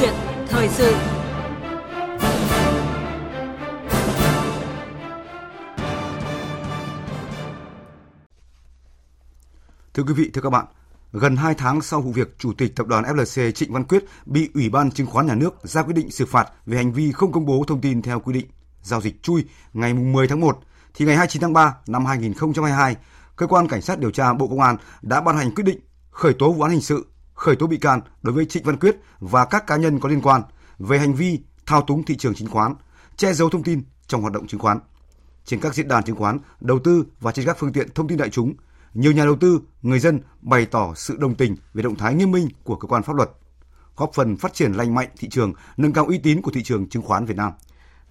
chuyện thời sự. Thưa quý vị, thưa các bạn, gần 2 tháng sau vụ việc Chủ tịch Tập đoàn FLC Trịnh Văn Quyết bị Ủy ban Chứng khoán Nhà nước ra quyết định xử phạt về hành vi không công bố thông tin theo quy định giao dịch chui ngày 10 tháng 1, thì ngày 29 tháng 3 năm 2022, Cơ quan Cảnh sát Điều tra Bộ Công an đã ban hành quyết định khởi tố vụ án hình sự, khởi tố bị can đối với Trịnh Văn Quyết và các cá nhân có liên quan về hành vi thao túng thị trường chứng khoán, che giấu thông tin trong hoạt động chứng khoán. Trên các diễn đàn chứng khoán, đầu tư và trên các phương tiện thông tin đại chúng, nhiều nhà đầu tư, người dân bày tỏ sự đồng tình về động thái nghiêm minh của cơ quan pháp luật, góp phần phát triển lành mạnh thị trường, nâng cao uy tín của thị trường chứng khoán Việt Nam.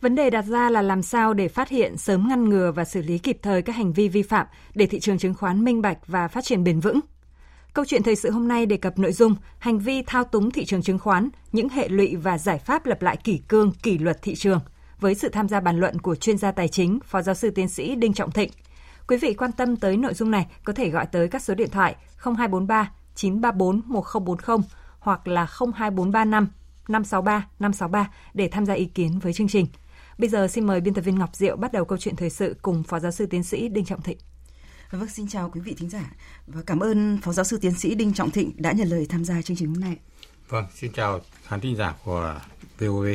Vấn đề đặt ra là làm sao để phát hiện, sớm ngăn ngừa và xử lý kịp thời các hành vi vi phạm để thị trường chứng khoán minh bạch và phát triển bền vững. Câu chuyện thời sự hôm nay đề cập nội dung hành vi thao túng thị trường chứng khoán, những hệ lụy và giải pháp lập lại kỷ cương, kỷ luật thị trường, với sự tham gia bàn luận của chuyên gia tài chính, Phó Giáo sư Tiến sĩ Đinh Trọng Thịnh. Quý vị quan tâm tới nội dung này có thể gọi tới các số điện thoại 0243 934 1040 hoặc là 02435 563 563 để tham gia ý kiến với chương trình. Bây giờ xin mời biên tập viên Ngọc Diệu bắt đầu câu chuyện thời sự cùng Phó Giáo sư Tiến sĩ Đinh Trọng Thịnh. Vâng, xin chào quý vị thính giả và cảm ơn Phó Giáo sư Tiến sĩ Đinh Trọng Thịnh đã nhận lời tham gia chương trình hôm nay. Vâng, xin chào khán thính giả của POV.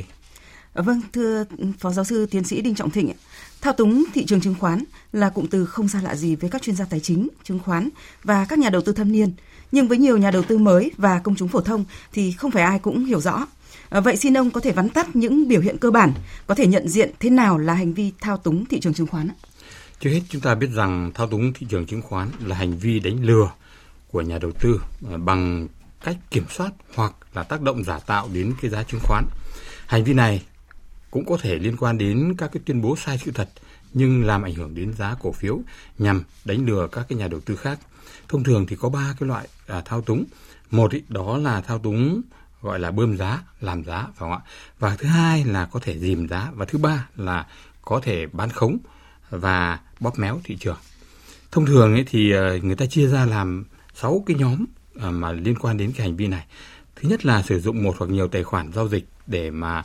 Vâng, thưa Phó Giáo sư Tiến sĩ Đinh Trọng Thịnh, thao túng thị trường chứng khoán là cụm từ không xa lạ gì với các chuyên gia tài chính, chứng khoán và các nhà đầu tư thâm niên. Nhưng với nhiều nhà đầu tư mới và công chúng phổ thông thì không phải ai cũng hiểu rõ. Vậy xin ông có thể vắn tắt những biểu hiện cơ bản, có thể nhận diện thế nào là hành vi thao túng thị trường chứng khoán? Trước hết chúng ta biết rằng thao túng thị trường chứng khoán là hành vi đánh lừa của nhà đầu tư bằng cách kiểm soát hoặc là tác động giả tạo đến cái giá chứng khoán. Hành vi này cũng có thể liên quan đến các cái tuyên bố sai sự thật nhưng làm ảnh hưởng đến giá cổ phiếu nhằm đánh lừa các cái nhà đầu tư khác. Thông thường thì có 3 cái loại thao túng. Một đó là thao túng gọi là bơm giá, làm giá, phải không ạ? Và thứ hai là có thể dìm giá, và thứ ba là có thể bán khống và bóp méo thị trường. Thông thường ấy thì người ta chia ra làm 6 cái nhóm mà liên quan đến cái hành vi này. Thứ nhất là sử dụng một hoặc nhiều tài khoản giao dịch để mà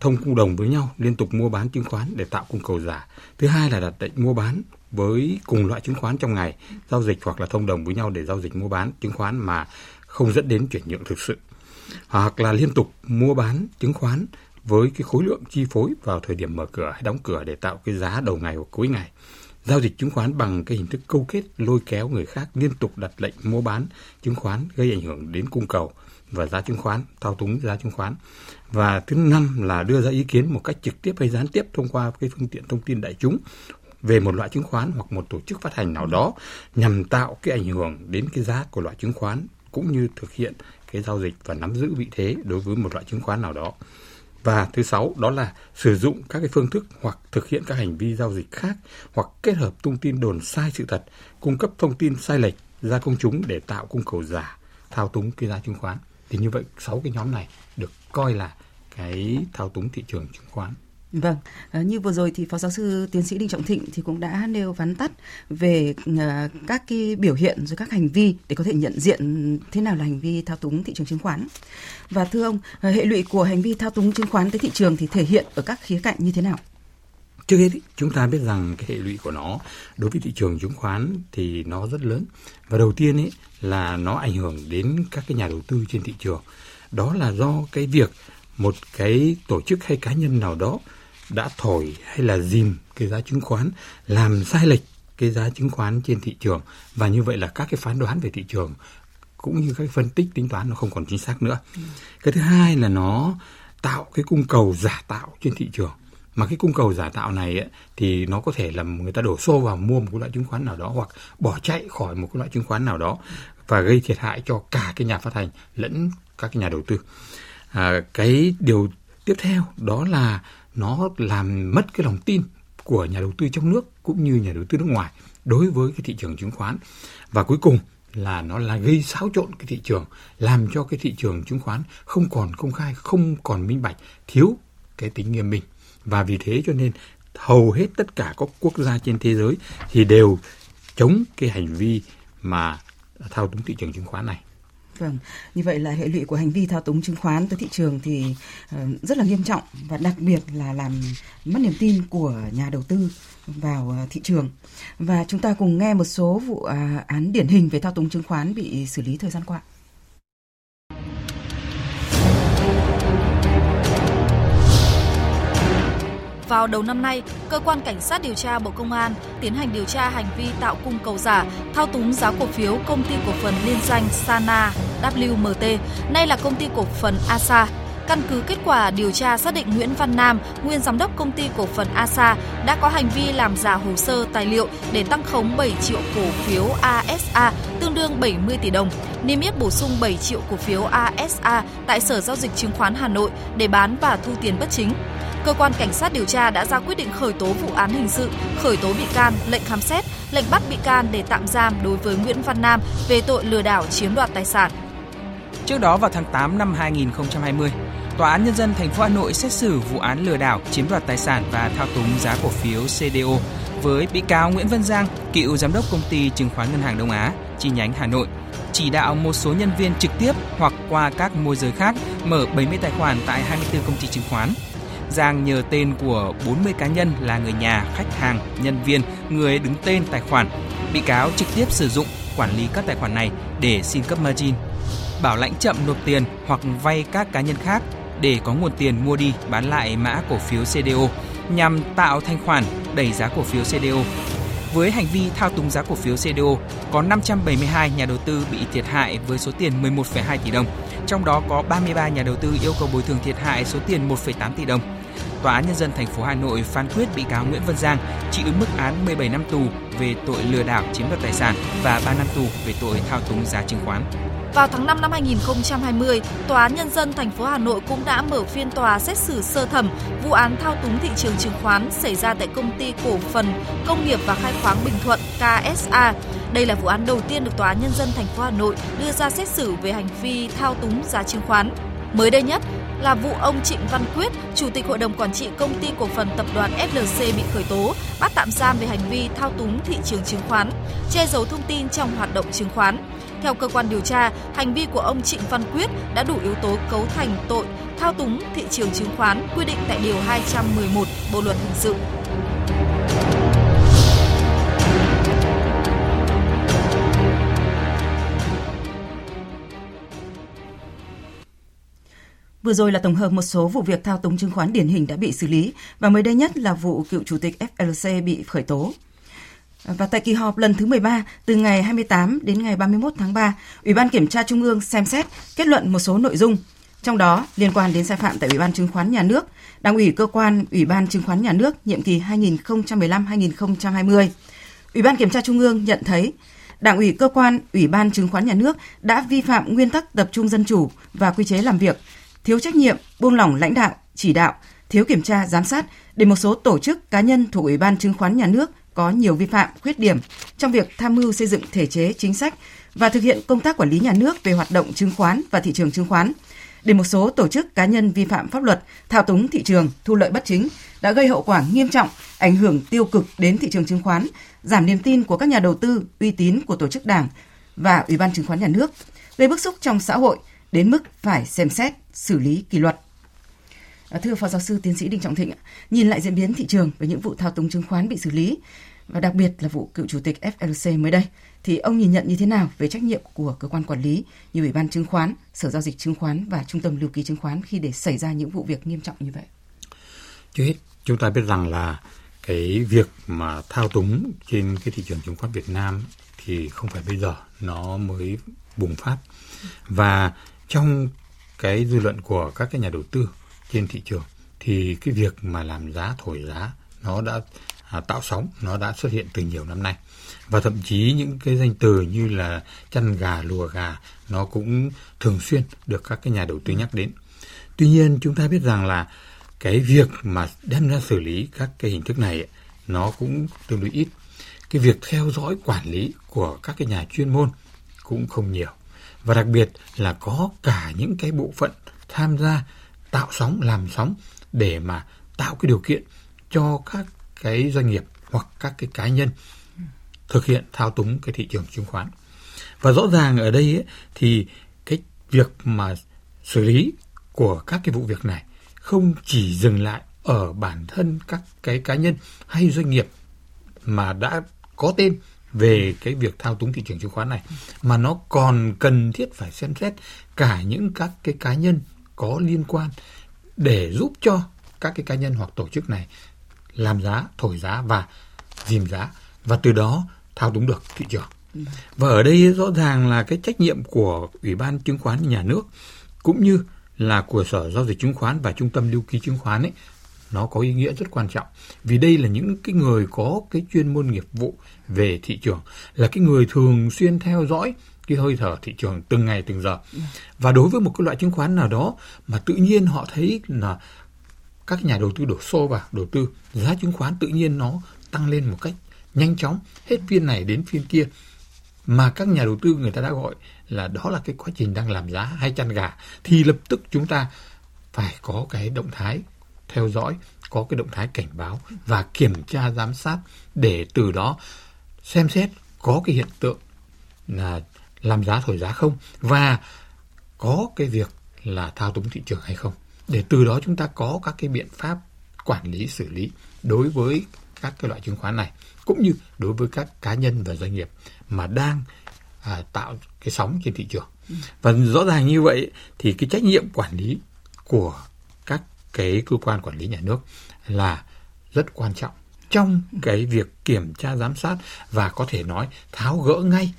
thông đồng với nhau, liên tục mua bán chứng khoán để tạo cung cầu giả. Thứ hai là đặt lệnh mua bán với cùng loại chứng khoán trong ngày, giao dịch hoặc là thông đồng với nhau để giao dịch mua bán chứng khoán mà không dẫn đến chuyển nhượng thực sự. Hoặc là liên tục mua bán chứng khoán với cái khối lượng chi phối vào thời điểm mở cửa hay đóng cửa để tạo cái giá đầu ngày hoặc cuối ngày. Giao dịch chứng khoán bằng cái hình thức câu kết, lôi kéo người khác liên tục đặt lệnh mua bán chứng khoán gây ảnh hưởng đến cung cầu và giá chứng khoán, thao túng giá chứng khoán. Và thứ năm là đưa ra ý kiến một cách trực tiếp hay gián tiếp thông qua cái phương tiện thông tin đại chúng về một loại chứng khoán hoặc một tổ chức phát hành nào đó nhằm tạo cái ảnh hưởng đến cái giá của loại chứng khoán cũng như thực hiện cái giao dịch và nắm giữ vị thế đối với một loại chứng khoán nào đó. Và thứ 6 đó là sử dụng các cái phương thức hoặc thực hiện các hành vi giao dịch khác hoặc kết hợp thông tin đồn sai sự thật, cung cấp thông tin sai lệch ra công chúng để tạo cung cầu giả, thao túng cái giá chứng khoán. Thì như vậy 6 cái nhóm này được coi là cái thao túng thị trường chứng khoán. Vâng, như vừa rồi thì Phó Giáo sư Tiến sĩ Đinh Trọng Thịnh thì cũng đã nêu vắn tắt về các cái biểu hiện rồi các hành vi để có thể nhận diện thế nào là hành vi thao túng thị trường chứng khoán. Và thưa ông, hệ lụy của hành vi thao túng chứng khoán tới thị trường thì thể hiện ở các khía cạnh như thế nào? Trước hết chúng ta biết rằng cái hệ lụy của nó đối với thị trường chứng khoán thì nó rất lớn. Và đầu tiên ấy là nó ảnh hưởng đến các cái nhà đầu tư trên thị trường. Đó là do cái việc một cái tổ chức hay cá nhân nào đó đã thổi hay là dìm cái giá chứng khoán, làm sai lệch cái giá chứng khoán trên thị trường, và như vậy là các cái phán đoán về thị trường cũng như các phân tích tính toán nó không còn chính xác nữa. Cái thứ hai là nó tạo cái cung cầu giả tạo trên thị trường, mà cái cung cầu giả tạo này ấy, thì nó có thể làm người ta đổ xô vào mua một cái loại chứng khoán nào đó hoặc bỏ chạy khỏi một cái loại chứng khoán nào đó và gây thiệt hại cho cả cái nhà phát hành lẫn các cái nhà đầu tư. Cái điều tiếp theo đó là nó làm mất cái lòng tin của nhà đầu tư trong nước cũng như nhà đầu tư nước ngoài đối với cái thị trường chứng khoán. Và cuối cùng là nó là gây xáo trộn cái thị trường, làm cho cái thị trường chứng khoán không còn công khai, không còn minh bạch, thiếu cái tính nghiêm minh. Và vì thế cho nên hầu hết tất cả các quốc gia trên thế giới thì đều chống cái hành vi mà thao túng thị trường chứng khoán này. Vâng, như vậy là hệ lụy của hành vi thao túng chứng khoán tới thị trường thì rất là nghiêm trọng và đặc biệt là làm mất niềm tin của nhà đầu tư vào thị trường. Và chúng ta cùng nghe một số vụ án điển hình về thao túng chứng khoán bị xử lý thời gian qua. Vào đầu năm nay, Cơ quan Cảnh sát điều tra Bộ Công an tiến hành điều tra hành vi tạo cung cầu giả, thao túng giá cổ phiếu công ty cổ phần liên danh Sana WMT, nay là công ty cổ phần ASA. Căn cứ kết quả điều tra xác định Nguyễn Văn Nam, nguyên giám đốc công ty cổ phần ASA, đã có hành vi làm giả hồ sơ tài liệu để tăng khống 7 triệu cổ phiếu ASA, tương đương 70 tỷ đồng, niêm yết bổ sung 7 triệu cổ phiếu ASA tại Sở Giao dịch Chứng khoán Hà Nội để bán và thu tiền bất chính. Cơ quan Cảnh sát điều tra đã ra quyết định khởi tố vụ án hình sự, khởi tố bị can, lệnh khám xét, lệnh bắt bị can để tạm giam đối với Nguyễn Văn Nam về tội lừa đảo chiếm đoạt tài sản. Trước đó vào tháng 8 năm 2020, Tòa án Nhân dân thành phố Hà Nội xét xử vụ án lừa đảo chiếm đoạt tài sản và thao túng giá cổ phiếu CDO với bị cáo Nguyễn Văn Giang, cựu giám đốc công ty chứng khoán Ngân hàng Đông Á, chi nhánh Hà Nội, chỉ đạo một số nhân viên trực tiếp hoặc qua các môi giới khác mở 70 tài khoản tại 24 công ty chứng khoán. Giang nhờ tên của 40 cá nhân là người nhà, khách hàng, nhân viên, người đứng tên tài khoản. Bị cáo trực tiếp sử dụng, quản lý các tài khoản này để xin cấp margin, bảo lãnh chậm nộp tiền hoặc vay các cá nhân khác để có nguồn tiền mua đi bán lại mã cổ phiếu CDO nhằm tạo thanh khoản đẩy giá cổ phiếu CDO. Với hành vi thao túng giá cổ phiếu CDO, có 572 nhà đầu tư bị thiệt hại với số tiền 11,2 tỷ đồng, trong đó có 33 nhà đầu tư yêu cầu bồi thường thiệt hại số tiền 1,8 tỷ đồng. Tòa án Nhân dân thành phố Hà Nội phán quyết bị cáo Nguyễn Văn Giang chịu mức án 17 năm tù về tội lừa đảo chiếm đoạt tài sản và 3 năm tù về tội thao túng giá chứng khoán. Vào tháng 5 năm 2020, Tòa án Nhân dân thành phố Hà Nội cũng đã mở phiên tòa xét xử sơ thẩm vụ án thao túng thị trường chứng khoán xảy ra tại Công ty Cổ phần Công nghiệp và Khai khoáng Bình Thuận KSA. Đây là vụ án đầu tiên được Tòa án Nhân dân thành phố Hà Nội đưa ra xét xử về hành vi thao túng giá chứng khoán. Mới đây nhất là vụ ông Trịnh Văn Quyết, Chủ tịch Hội đồng Quản trị Công ty Cổ phần Tập đoàn FLC bị khởi tố, bắt tạm giam về hành vi thao túng thị trường chứng khoán, che giấu thông tin trong hoạt động chứng khoán. Theo cơ quan điều tra, hành vi của ông Trịnh Văn Quyết đã đủ yếu tố cấu thành tội thao túng thị trường chứng khoán quy định tại Điều 211 Bộ Luật Hình sự. Vừa rồi là tổng hợp một số vụ việc thao túng chứng khoán điển hình đã bị xử lý và mới đây nhất là vụ cựu chủ tịch FLC bị khởi tố. Và tại kỳ họp lần thứ 13 từ ngày 28 đến ngày 31 tháng 3, Ủy ban Kiểm tra Trung ương xem xét kết luận một số nội dung, trong đó liên quan đến sai phạm tại Ủy ban Chứng khoán Nhà nước, Đảng ủy cơ quan Ủy ban Chứng khoán Nhà nước nhiệm kỳ 2015-2020. Ủy ban Kiểm tra Trung ương nhận thấy Đảng ủy cơ quan Ủy ban Chứng khoán Nhà nước đã vi phạm nguyên tắc tập trung dân chủ và quy chế làm việc, thiếu trách nhiệm, buông lỏng lãnh đạo, chỉ đạo, thiếu kiểm tra, giám sát để một số tổ chức cá nhân thuộc Ủy ban Chứng khoán Nhà nước có nhiều vi phạm, khuyết điểm trong việc tham mưu xây dựng thể chế, chính sách và thực hiện công tác quản lý nhà nước về hoạt động chứng khoán và thị trường chứng khoán, để một số tổ chức cá nhân vi phạm pháp luật, thao túng thị trường, thu lợi bất chính đã gây hậu quả nghiêm trọng, ảnh hưởng tiêu cực đến thị trường chứng khoán, giảm niềm tin của các nhà đầu tư, uy tín của tổ chức Đảng và Ủy ban Chứng khoán Nhà nước, gây bức xúc trong xã hội đến mức phải xem xét, xử lý kỷ luật. Thưa Phó Giáo sư Tiến sĩ Đinh Trọng Thịnh, nhìn lại diễn biến thị trường với những vụ thao túng chứng khoán bị xử lý và đặc biệt là vụ cựu chủ tịch FLC mới đây, thì ông nhìn nhận như thế nào về trách nhiệm của cơ quan quản lý như Ủy ban Chứng khoán, Sở Giao dịch Chứng khoán và Trung tâm Lưu ký Chứng khoán khi để xảy ra những vụ việc nghiêm trọng như vậy? Trước hết, chúng ta biết rằng là cái việc mà thao túng trên cái thị trường chứng khoán Việt Nam thì không phải bây giờ nó mới bùng phát, và trong cái dư luận của các cái nhà đầu tư trên thị trường thì cái việc mà làm giá thổi giá nó đã tạo sóng, nó đã xuất hiện từ nhiều năm nay, và thậm chí những cái danh từ như là chăn gà lùa gà nó cũng thường xuyên được các cái nhà đầu tư nhắc đến. Tuy nhiên chúng ta biết rằng là cái việc mà đem ra xử lý các cái hình thức này ấy, nó cũng tương đối ít, cái việc theo dõi quản lý của các cái nhà chuyên môn cũng không nhiều, và đặc biệt là có cả những cái bộ phận tham gia tạo sóng, làm sóng để mà tạo cái điều kiện cho các cái doanh nghiệp hoặc các cái cá nhân thực hiện thao túng cái thị trường chứng khoán. Và rõ ràng ở đây ấy, thì việc mà xử lý của các cái vụ việc này không chỉ dừng lại ở bản thân các cái cá nhân hay doanh nghiệp mà đã có tên về cái việc thao túng thị trường chứng khoán này, mà nó còn cần thiết phải xem xét cả những các cái cá nhân có liên quan để giúp cho các cái cá nhân hoặc tổ chức này làm giá, thổi giá và dìm giá, và từ đó thao túng được thị trường. Và ở đây rõ ràng là cái trách nhiệm của Ủy ban Chứng khoán Nhà nước cũng như là của Sở Giao dịch Chứng khoán và Trung tâm Lưu ký Chứng khoán ấy, nó có ý nghĩa rất quan trọng, vì đây là những cái người có cái chuyên môn nghiệp vụ về thị trường, là cái người thường xuyên theo dõi cái hơi thở thị trường từng ngày từng giờ. Và đối với một cái loại chứng khoán nào đó mà tự nhiên họ thấy là các nhà đầu tư đổ xô vào đầu tư, giá chứng khoán tự nhiên nó tăng lên một cách nhanh chóng, hết phiên này đến phiên kia, mà các nhà đầu tư người ta đã gọi là đó là cái quá trình đang làm giá hay chăn gà, thì lập tức chúng ta phải có cái động thái theo dõi, có cái động thái cảnh báo và kiểm tra giám sát, để từ đó xem xét có cái hiện tượng là làm giá thổi giá không, và có cái việc là thao túng thị trường hay không, để từ đó chúng ta có các cái biện pháp quản lý xử lý đối với các cái loại chứng khoán này, cũng như đối với các cá nhân và doanh nghiệp mà đang tạo cái sóng trên thị trường. Và rõ ràng như vậy thì cái trách nhiệm quản lý của các cái cơ quan quản lý nhà nước là rất quan trọng trong cái việc kiểm tra giám sát, và có thể nói tháo gỡ ngay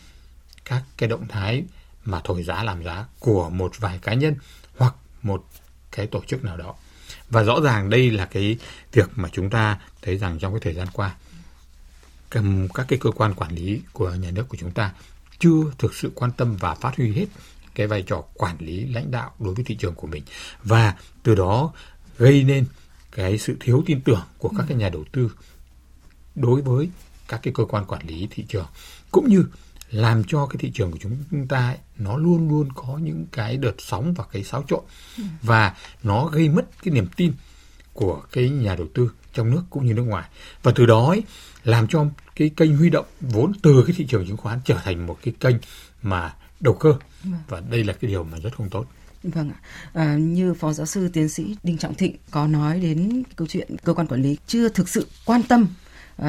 các cái động thái mà thổi giá làm giá của một vài cá nhân hoặc một cái tổ chức nào đó. Và rõ ràng đây là cái việc mà chúng ta thấy rằng trong cái thời gian qua các cái cơ quan quản lý của nhà nước của chúng ta chưa thực sự quan tâm và phát huy hết cái vai trò quản lý lãnh đạo đối với thị trường của mình, và từ đó gây nên cái sự thiếu tin tưởng của các cái nhà đầu tư đối với các cái cơ quan quản lý thị trường, cũng như làm cho cái thị trường của chúng ta ấy, nó luôn luôn có những cái đợt sóng và cái xáo trộn, và nó gây mất cái niềm tin của cái nhà đầu tư trong nước cũng như nước ngoài, và từ đó ấy, làm cho cái kênh huy động vốn từ cái thị trường chứng khoán trở thành một cái kênh mà đầu cơ, và đây là cái điều mà rất không tốt. Vâng ạ. Như Phó Giáo sư Tiến sĩ Đinh Trọng Thịnh có nói đến câu chuyện cơ quan quản lý chưa thực sự quan tâm,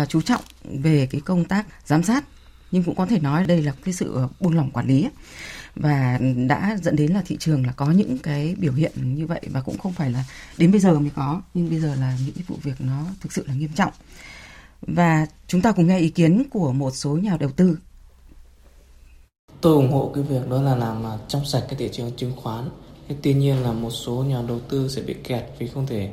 chú trọng về cái công tác giám sát, nhưng cũng có thể nói đây là cái sự buông lỏng quản lý ấy, và đã dẫn đến là thị trường là có những cái biểu hiện như vậy, và cũng không phải là đến bây giờ mới có, nhưng bây giờ là những cái vụ việc nó thực sự là nghiêm trọng. Và chúng ta cùng nghe ý kiến của một số nhà đầu tư. Tôi ủng hộ cái việc đó là làm trong sạch cái thị trường chứng khoán. Tuy nhiên là một số nhà đầu tư sẽ bị kẹt vì không thể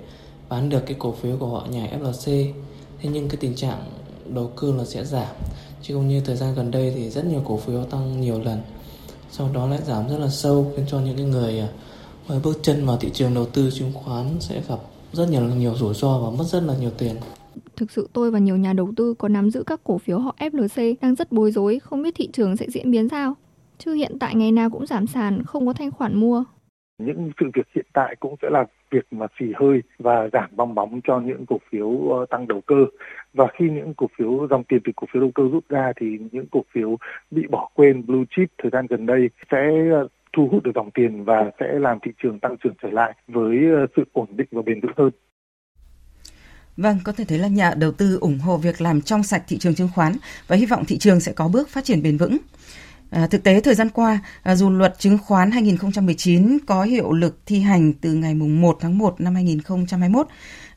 bán được cái cổ phiếu của họ nhảy FLC. Thế nhưng cái tình trạng đầu cơ là sẽ giảm. Chứ không như thời gian gần đây thì rất nhiều cổ phiếu tăng nhiều lần, sau đó lại giảm rất là sâu, khiến cho những cái người mới bước chân vào thị trường đầu tư chứng khoán sẽ gặp rất nhiều rủi ro và mất rất là nhiều tiền. Thực sự tôi và nhiều nhà đầu tư có nắm giữ các cổ phiếu họ FLC đang rất bối rối, không biết thị trường sẽ diễn biến sao. Chứ hiện tại ngày nào cũng giảm sàn, không có thanh khoản mua. Những sự việc hiện tại cũng sẽ là việc mà xì hơi và giảm bong bóng cho những cổ phiếu tăng đầu cơ. Và khi những cổ phiếu, dòng tiền từ cổ phiếu đầu cơ rút ra thì những cổ phiếu bị bỏ quên blue chip thời gian gần đây sẽ thu hút được dòng tiền và sẽ làm thị trường tăng trưởng trở lại với sự ổn định và bền vững hơn. Vâng, có thể thấy là nhà đầu tư ủng hộ việc làm trong sạch thị trường chứng khoán và hy vọng thị trường sẽ có bước phát triển bền vững. Thực tế thời gian qua, dù luật chứng khoán 2019 có hiệu lực thi hành từ ngày 1 tháng 1 năm 2021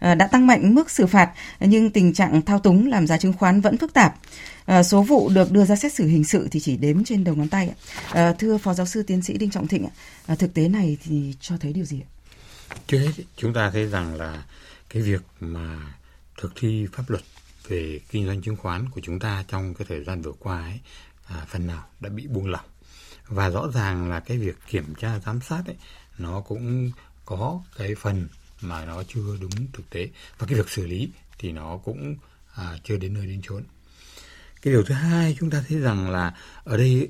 đã tăng mạnh mức xử phạt, nhưng tình trạng thao túng làm giá chứng khoán vẫn phức tạp. Số vụ được đưa ra xét xử hình sự thì chỉ đếm trên đầu ngón tay. Thưa Phó Giáo sư Tiến sĩ Đinh Trọng Thịnh, thực tế này thì cho thấy điều gì ạ? Trước hết chúng ta thấy rằng là cái việc mà thực thi pháp luật về kinh doanh chứng khoán của chúng ta trong cái thời gian vừa qua ấy, phần nào đã bị buông lỏng, và rõ ràng là cái việc kiểm tra giám sát ấy, nó cũng có cái phần mà nó chưa đúng thực tế, và cái việc xử lý thì nó cũng chưa đến nơi đến chốn. Cái điều thứ hai chúng ta thấy rằng là ở đây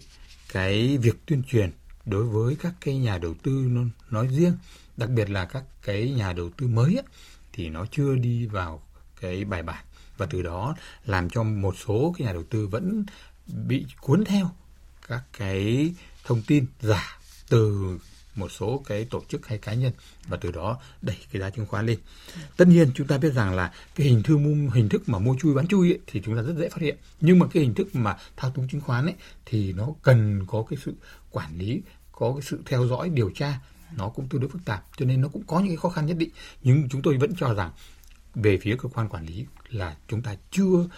cái việc tuyên truyền đối với các cái nhà đầu tư nói riêng, đặc biệt là các cái nhà đầu tư mới ấy, thì nó chưa đi vào cái bài bản, và từ đó làm cho một số cái nhà đầu tư vẫn bị cuốn theo các cái thông tin giả từ một số cái tổ chức hay cá nhân và từ đó đẩy cái giá chứng khoán lên. Tất nhiên chúng ta biết rằng là cái hình thức mà mua chui bán chui ấy, thì chúng ta rất dễ phát hiện, nhưng mà cái hình thức mà thao túng chứng khoán ấy thì nó cần có cái sự quản lý, có cái sự theo dõi điều tra, nó cũng tương đối phức tạp, cho nên nó cũng có những cái khó khăn nhất định. Nhưng chúng tôi vẫn cho rằng về phía cơ quan quản lý là chúng ta chưa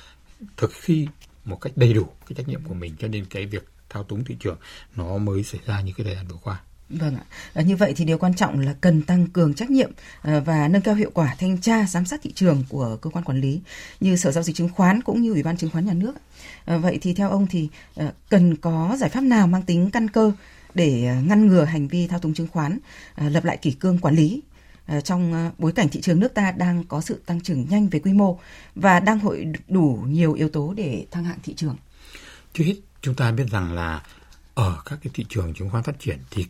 thực thi một cách đầy đủ cái trách nhiệm của mình, cho nên cái việc thao túng thị trường nó mới xảy ra như cái thời gian vừa qua. Vâng ạ. Như vậy thì điều quan trọng là cần tăng cường trách nhiệm và nâng cao hiệu quả thanh tra giám sát thị trường của cơ quan quản lý như Sở Giao dịch Chứng khoán cũng như Ủy ban Chứng khoán Nhà nước. Vậy thì theo ông thì cần có giải pháp nào mang tính căn cơ để ngăn ngừa hành vi thao túng chứng khoán, lập lại kỷ cương quản lý trong bối cảnh thị trường nước ta đang có sự tăng trưởng nhanh về quy mô và đang hội đủ nhiều yếu tố để thăng hạng thị trường? Trước hết chúng ta biết rằng là ở các cái thị trường chứng khoán phát triển thì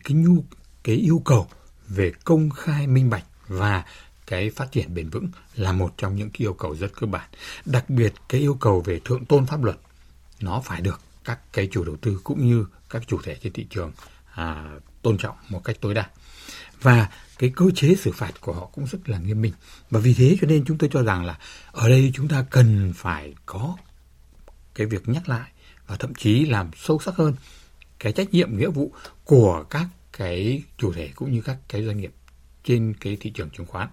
cái yêu cầu về công khai, minh bạch và cái phát triển bền vững là một trong những cái yêu cầu rất cơ bản. Đặc biệt cái yêu cầu về thượng tôn pháp luật nó phải được các cái chủ đầu tư cũng như các chủ thể trên thị trường tôn trọng một cách tối đa. Và cái cơ chế xử phạt của họ cũng rất là nghiêm minh. Và vì thế cho nên chúng tôi cho rằng là ở đây chúng ta cần phải có cái việc nhắc lại và thậm chí làm sâu sắc hơn cái trách nhiệm nghĩa vụ của các cái chủ thể cũng như các cái doanh nghiệp trên cái thị trường chứng khoán.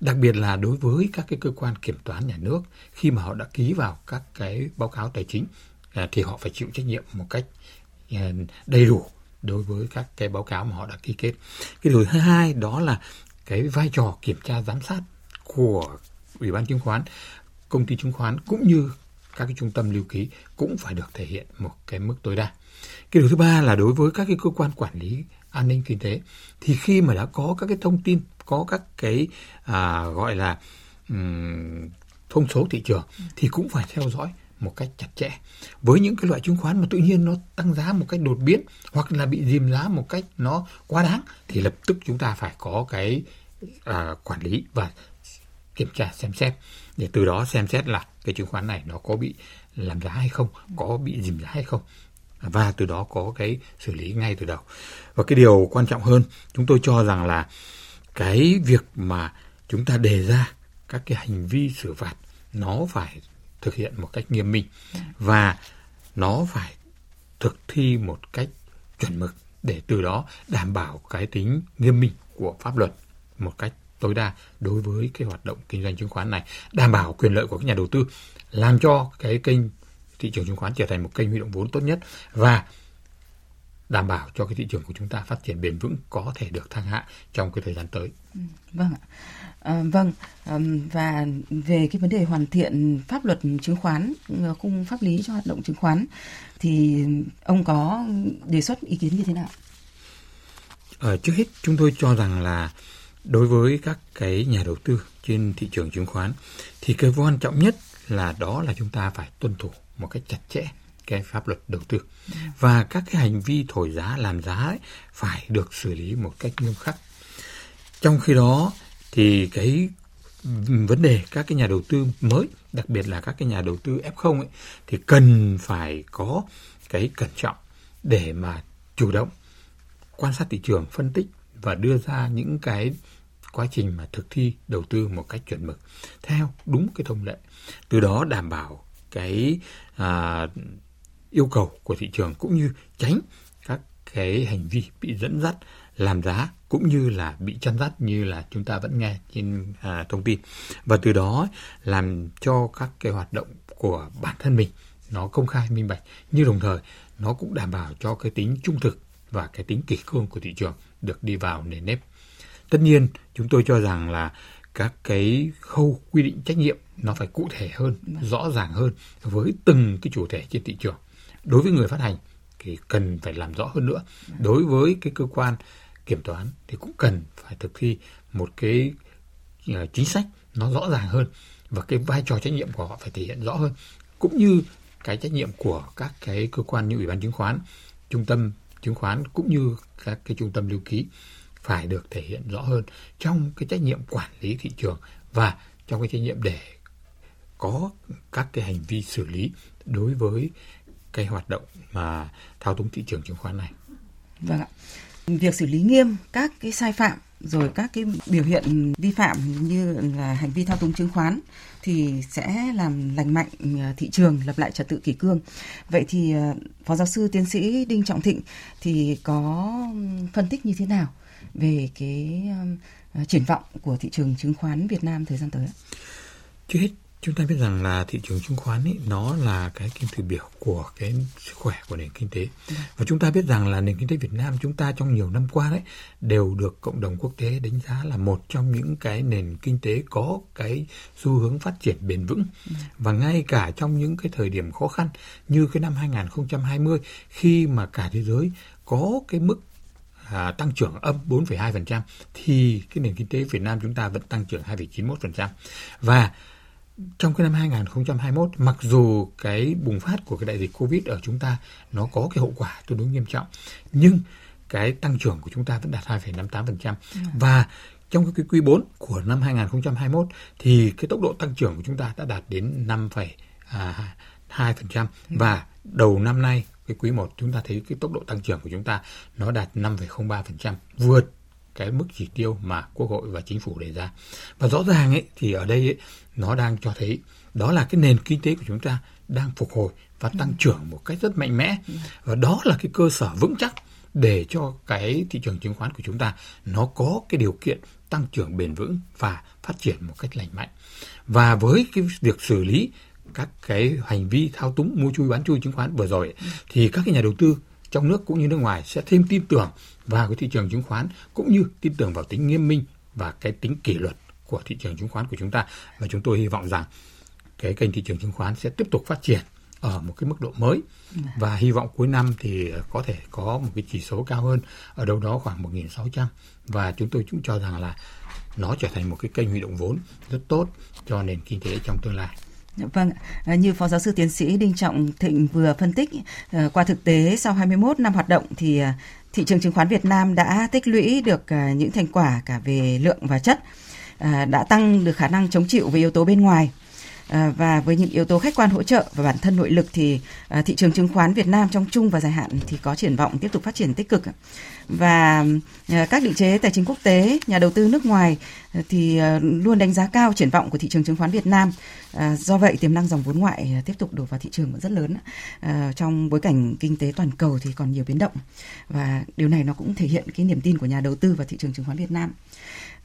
Đặc biệt là đối với các cái cơ quan kiểm toán nhà nước, khi mà họ đã ký vào các cái báo cáo tài chính thì họ phải chịu trách nhiệm một cách đầy đủ đối với các cái báo cáo mà họ đã ký kết. Cái điều thứ hai đó là cái vai trò kiểm tra giám sát của Ủy ban Chứng khoán, công ty chứng khoán cũng như các cái trung tâm lưu ký cũng phải được thể hiện một cái mức tối đa. Cái điều thứ ba là đối với các cái cơ quan quản lý an ninh kinh tế thì khi mà đã có các cái thông tin, có các cái gọi là thông số thị trường thì cũng phải theo dõi một cách chặt chẽ. Với những cái loại chứng khoán mà tự nhiên nó tăng giá một cách đột biến hoặc là bị dìm giá một cách nó quá đáng thì lập tức chúng ta phải có cái quản lý và kiểm tra xem xét để từ đó xem xét là cái chứng khoán này nó có bị làm giá hay không, có bị dìm giá hay không, và từ đó có cái xử lý ngay từ đầu. Và cái điều quan trọng hơn, chúng tôi cho rằng là cái việc mà chúng ta đề ra các cái hành vi xử phạt nó phải thực hiện một cách nghiêm minh và nó phải thực thi một cách chuẩn mực để từ đó đảm bảo cái tính nghiêm minh của pháp luật một cách tối đa đối với cái hoạt động kinh doanh chứng khoán này, đảm bảo quyền lợi của các nhà đầu tư, làm cho cái kênh thị trường chứng khoán trở thành một kênh huy động vốn tốt nhất và đảm bảo cho cái thị trường của chúng ta phát triển bền vững, có thể được thăng hạng trong cái thời gian tới. Vâng ạ. Và về cái vấn đề hoàn thiện pháp luật chứng khoán, khung pháp lý cho hoạt động chứng khoán thì ông có đề xuất ý kiến như thế nào? Trước hết chúng tôi cho rằng là đối với các cái nhà đầu tư trên thị trường chứng khoán thì cái quan trọng nhất là đó là chúng ta phải tuân thủ một cách chặt chẽ cái pháp luật đầu tư và các cái hành vi thổi giá, làm giá ấy, phải được xử lý một cách nghiêm khắc. Trong khi đó thì cái vấn đề các cái nhà đầu tư mới, đặc biệt là các cái nhà đầu tư F0 ấy, thì cần phải có cái cẩn trọng để mà chủ động quan sát thị trường, phân tích và đưa ra những cái quá trình mà thực thi đầu tư một cách chuẩn mực theo đúng cái thông lệ, từ đó đảm bảo cái yêu cầu của thị trường cũng như tránh các cái hành vi bị dẫn dắt làm giá cũng như là bị chăn dắt như là chúng ta vẫn nghe trên thông tin, và từ đó làm cho các cái hoạt động của bản thân mình nó công khai, minh bạch, nhưng đồng thời nó cũng đảm bảo cho cái tính trung thực và cái tính kỷ cương của thị trường được đi vào nền nếp. Tất nhiên chúng tôi cho rằng là các cái khâu quy định trách nhiệm nó phải cụ thể hơn, rõ ràng hơn với từng cái chủ thể trên thị trường. Đối với người phát hành thì cần phải làm rõ hơn nữa. Đối với cái cơ quan kiểm toán thì cũng cần phải thực thi một cái chính sách nó rõ ràng hơn và cái vai trò trách nhiệm của họ phải thể hiện rõ hơn, cũng như cái trách nhiệm của các cái cơ quan như Ủy ban Chứng khoán, Trung tâm Chứng khoán cũng như các cái trung tâm lưu ký phải được thể hiện rõ hơn trong cái trách nhiệm quản lý thị trường và trong cái trách nhiệm để có các cái hành vi xử lý đối với cái hoạt động mà thao túng thị trường chứng khoán này. Vâng ạ. việc xử lý nghiêm các cái sai phạm rồi các cái biểu hiện vi phạm như là hành vi thao túng chứng khoán thì sẽ làm lành mạnh thị trường, lập lại trật tự kỷ cương. Vậy thì Phó Giáo sư Tiến sĩ Đinh Trọng Thịnh thì có phân tích như thế nào về cái triển vọng của thị trường chứng khoán Việt Nam thời gian tới? Trước hết chúng ta biết rằng là thị trường chứng khoán ấy, nó là cái kim tự biểu của cái sức khỏe của nền kinh tế. Và chúng ta biết rằng là nền kinh tế Việt Nam chúng ta trong nhiều năm qua đấy đều được cộng đồng quốc tế đánh giá là một trong những cái nền kinh tế có cái xu hướng phát triển bền vững. Và ngay cả trong những cái thời điểm khó khăn như cái năm 2020 khi mà cả thế giới có cái mức tăng trưởng âm 4,2% thì cái nền kinh tế Việt Nam chúng ta vẫn tăng trưởng 2,91%. Và trong cái năm 2021, mặc dù cái bùng phát của cái đại dịch Covid ở chúng ta nó có cái hậu quả tương đối nghiêm trọng, nhưng cái tăng trưởng của chúng ta vẫn đạt 2,58%. Và trong cái quý 4 của năm 2021 thì cái tốc độ tăng trưởng của chúng ta đã đạt đến 5,2%. Và đầu năm nay, cái quý 1 chúng ta thấy cái tốc độ tăng trưởng của chúng ta nó đạt 5,03%, vượt cái mức chỉ tiêu mà Quốc hội và Chính phủ đề ra. Và rõ ràng ấy, thì ở đây ấy, nó đang cho thấy đó là cái nền kinh tế của chúng ta đang phục hồi và tăng trưởng một cách rất mạnh mẽ. Và đó là cái cơ sở vững chắc để cho cái thị trường chứng khoán của chúng ta nó có cái điều kiện tăng trưởng bền vững và phát triển một cách lành mạnh. Và với cái việc xử lý các cái hành vi thao túng mua chui bán chui chứng khoán vừa rồi ấy, thì các cái nhà đầu tư trong nước cũng như nước ngoài sẽ thêm tin tưởng vào cái thị trường chứng khoán cũng như tin tưởng vào tính nghiêm minh và cái tính kỷ luật của thị trường chứng khoán của chúng ta. Và chúng tôi hy vọng rằng cái kênh thị trường chứng khoán sẽ tiếp tục phát triển ở một cái mức độ mới và hy vọng cuối năm thì có thể có một cái chỉ số cao hơn ở đâu đó khoảng 1.600 và chúng tôi cũng cho rằng là nó trở thành một cái kênh huy động vốn rất tốt cho nền kinh tế trong tương lai. Vâng, như Phó Giáo sư Tiến sĩ Đinh Trọng Thịnh vừa phân tích, qua thực tế sau 21 năm hoạt động thì thị trường chứng khoán Việt Nam đã tích lũy được những thành quả cả về lượng và chất, đã tăng được khả năng chống chịu với yếu tố bên ngoài. Và với những yếu tố khách quan hỗ trợ và bản thân nội lực thì thị trường chứng khoán Việt Nam trong trung và dài hạn thì có triển vọng tiếp tục phát triển tích cực. Và các định chế tài chính quốc tế, nhà đầu tư nước ngoài thì luôn đánh giá cao triển vọng của thị trường chứng khoán Việt Nam. Do vậy tiềm năng dòng vốn ngoại tiếp tục đổ vào thị trường cũng rất lớn. Trong bối cảnh kinh tế toàn cầu thì còn nhiều biến động. Và điều này nó cũng thể hiện cái niềm tin của nhà đầu tư vào thị trường chứng khoán Việt Nam.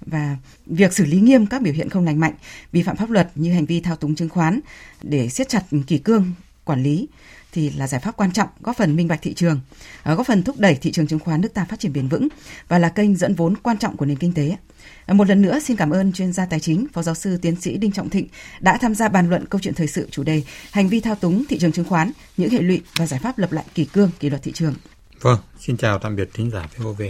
Và việc xử lý nghiêm các biểu hiện không lành mạnh, vi phạm pháp luật như hành vi thao túng chứng khoán để siết chặt kỷ cương quản lý thì là giải pháp quan trọng, góp phần minh bạch thị trường, góp phần thúc đẩy thị trường chứng khoán nước ta phát triển bền vững và là kênh dẫn vốn quan trọng của nền kinh tế. Một lần nữa xin cảm ơn chuyên gia tài chính Phó Giáo sư Tiến sĩ Đinh Trọng Thịnh đã tham gia bàn luận câu chuyện thời sự chủ đề hành vi thao túng thị trường chứng khoán, những hệ lụy và giải pháp lập lại kỷ cương kỷ luật thị trường. Vâng, xin chào tạm biệt thính giả POV.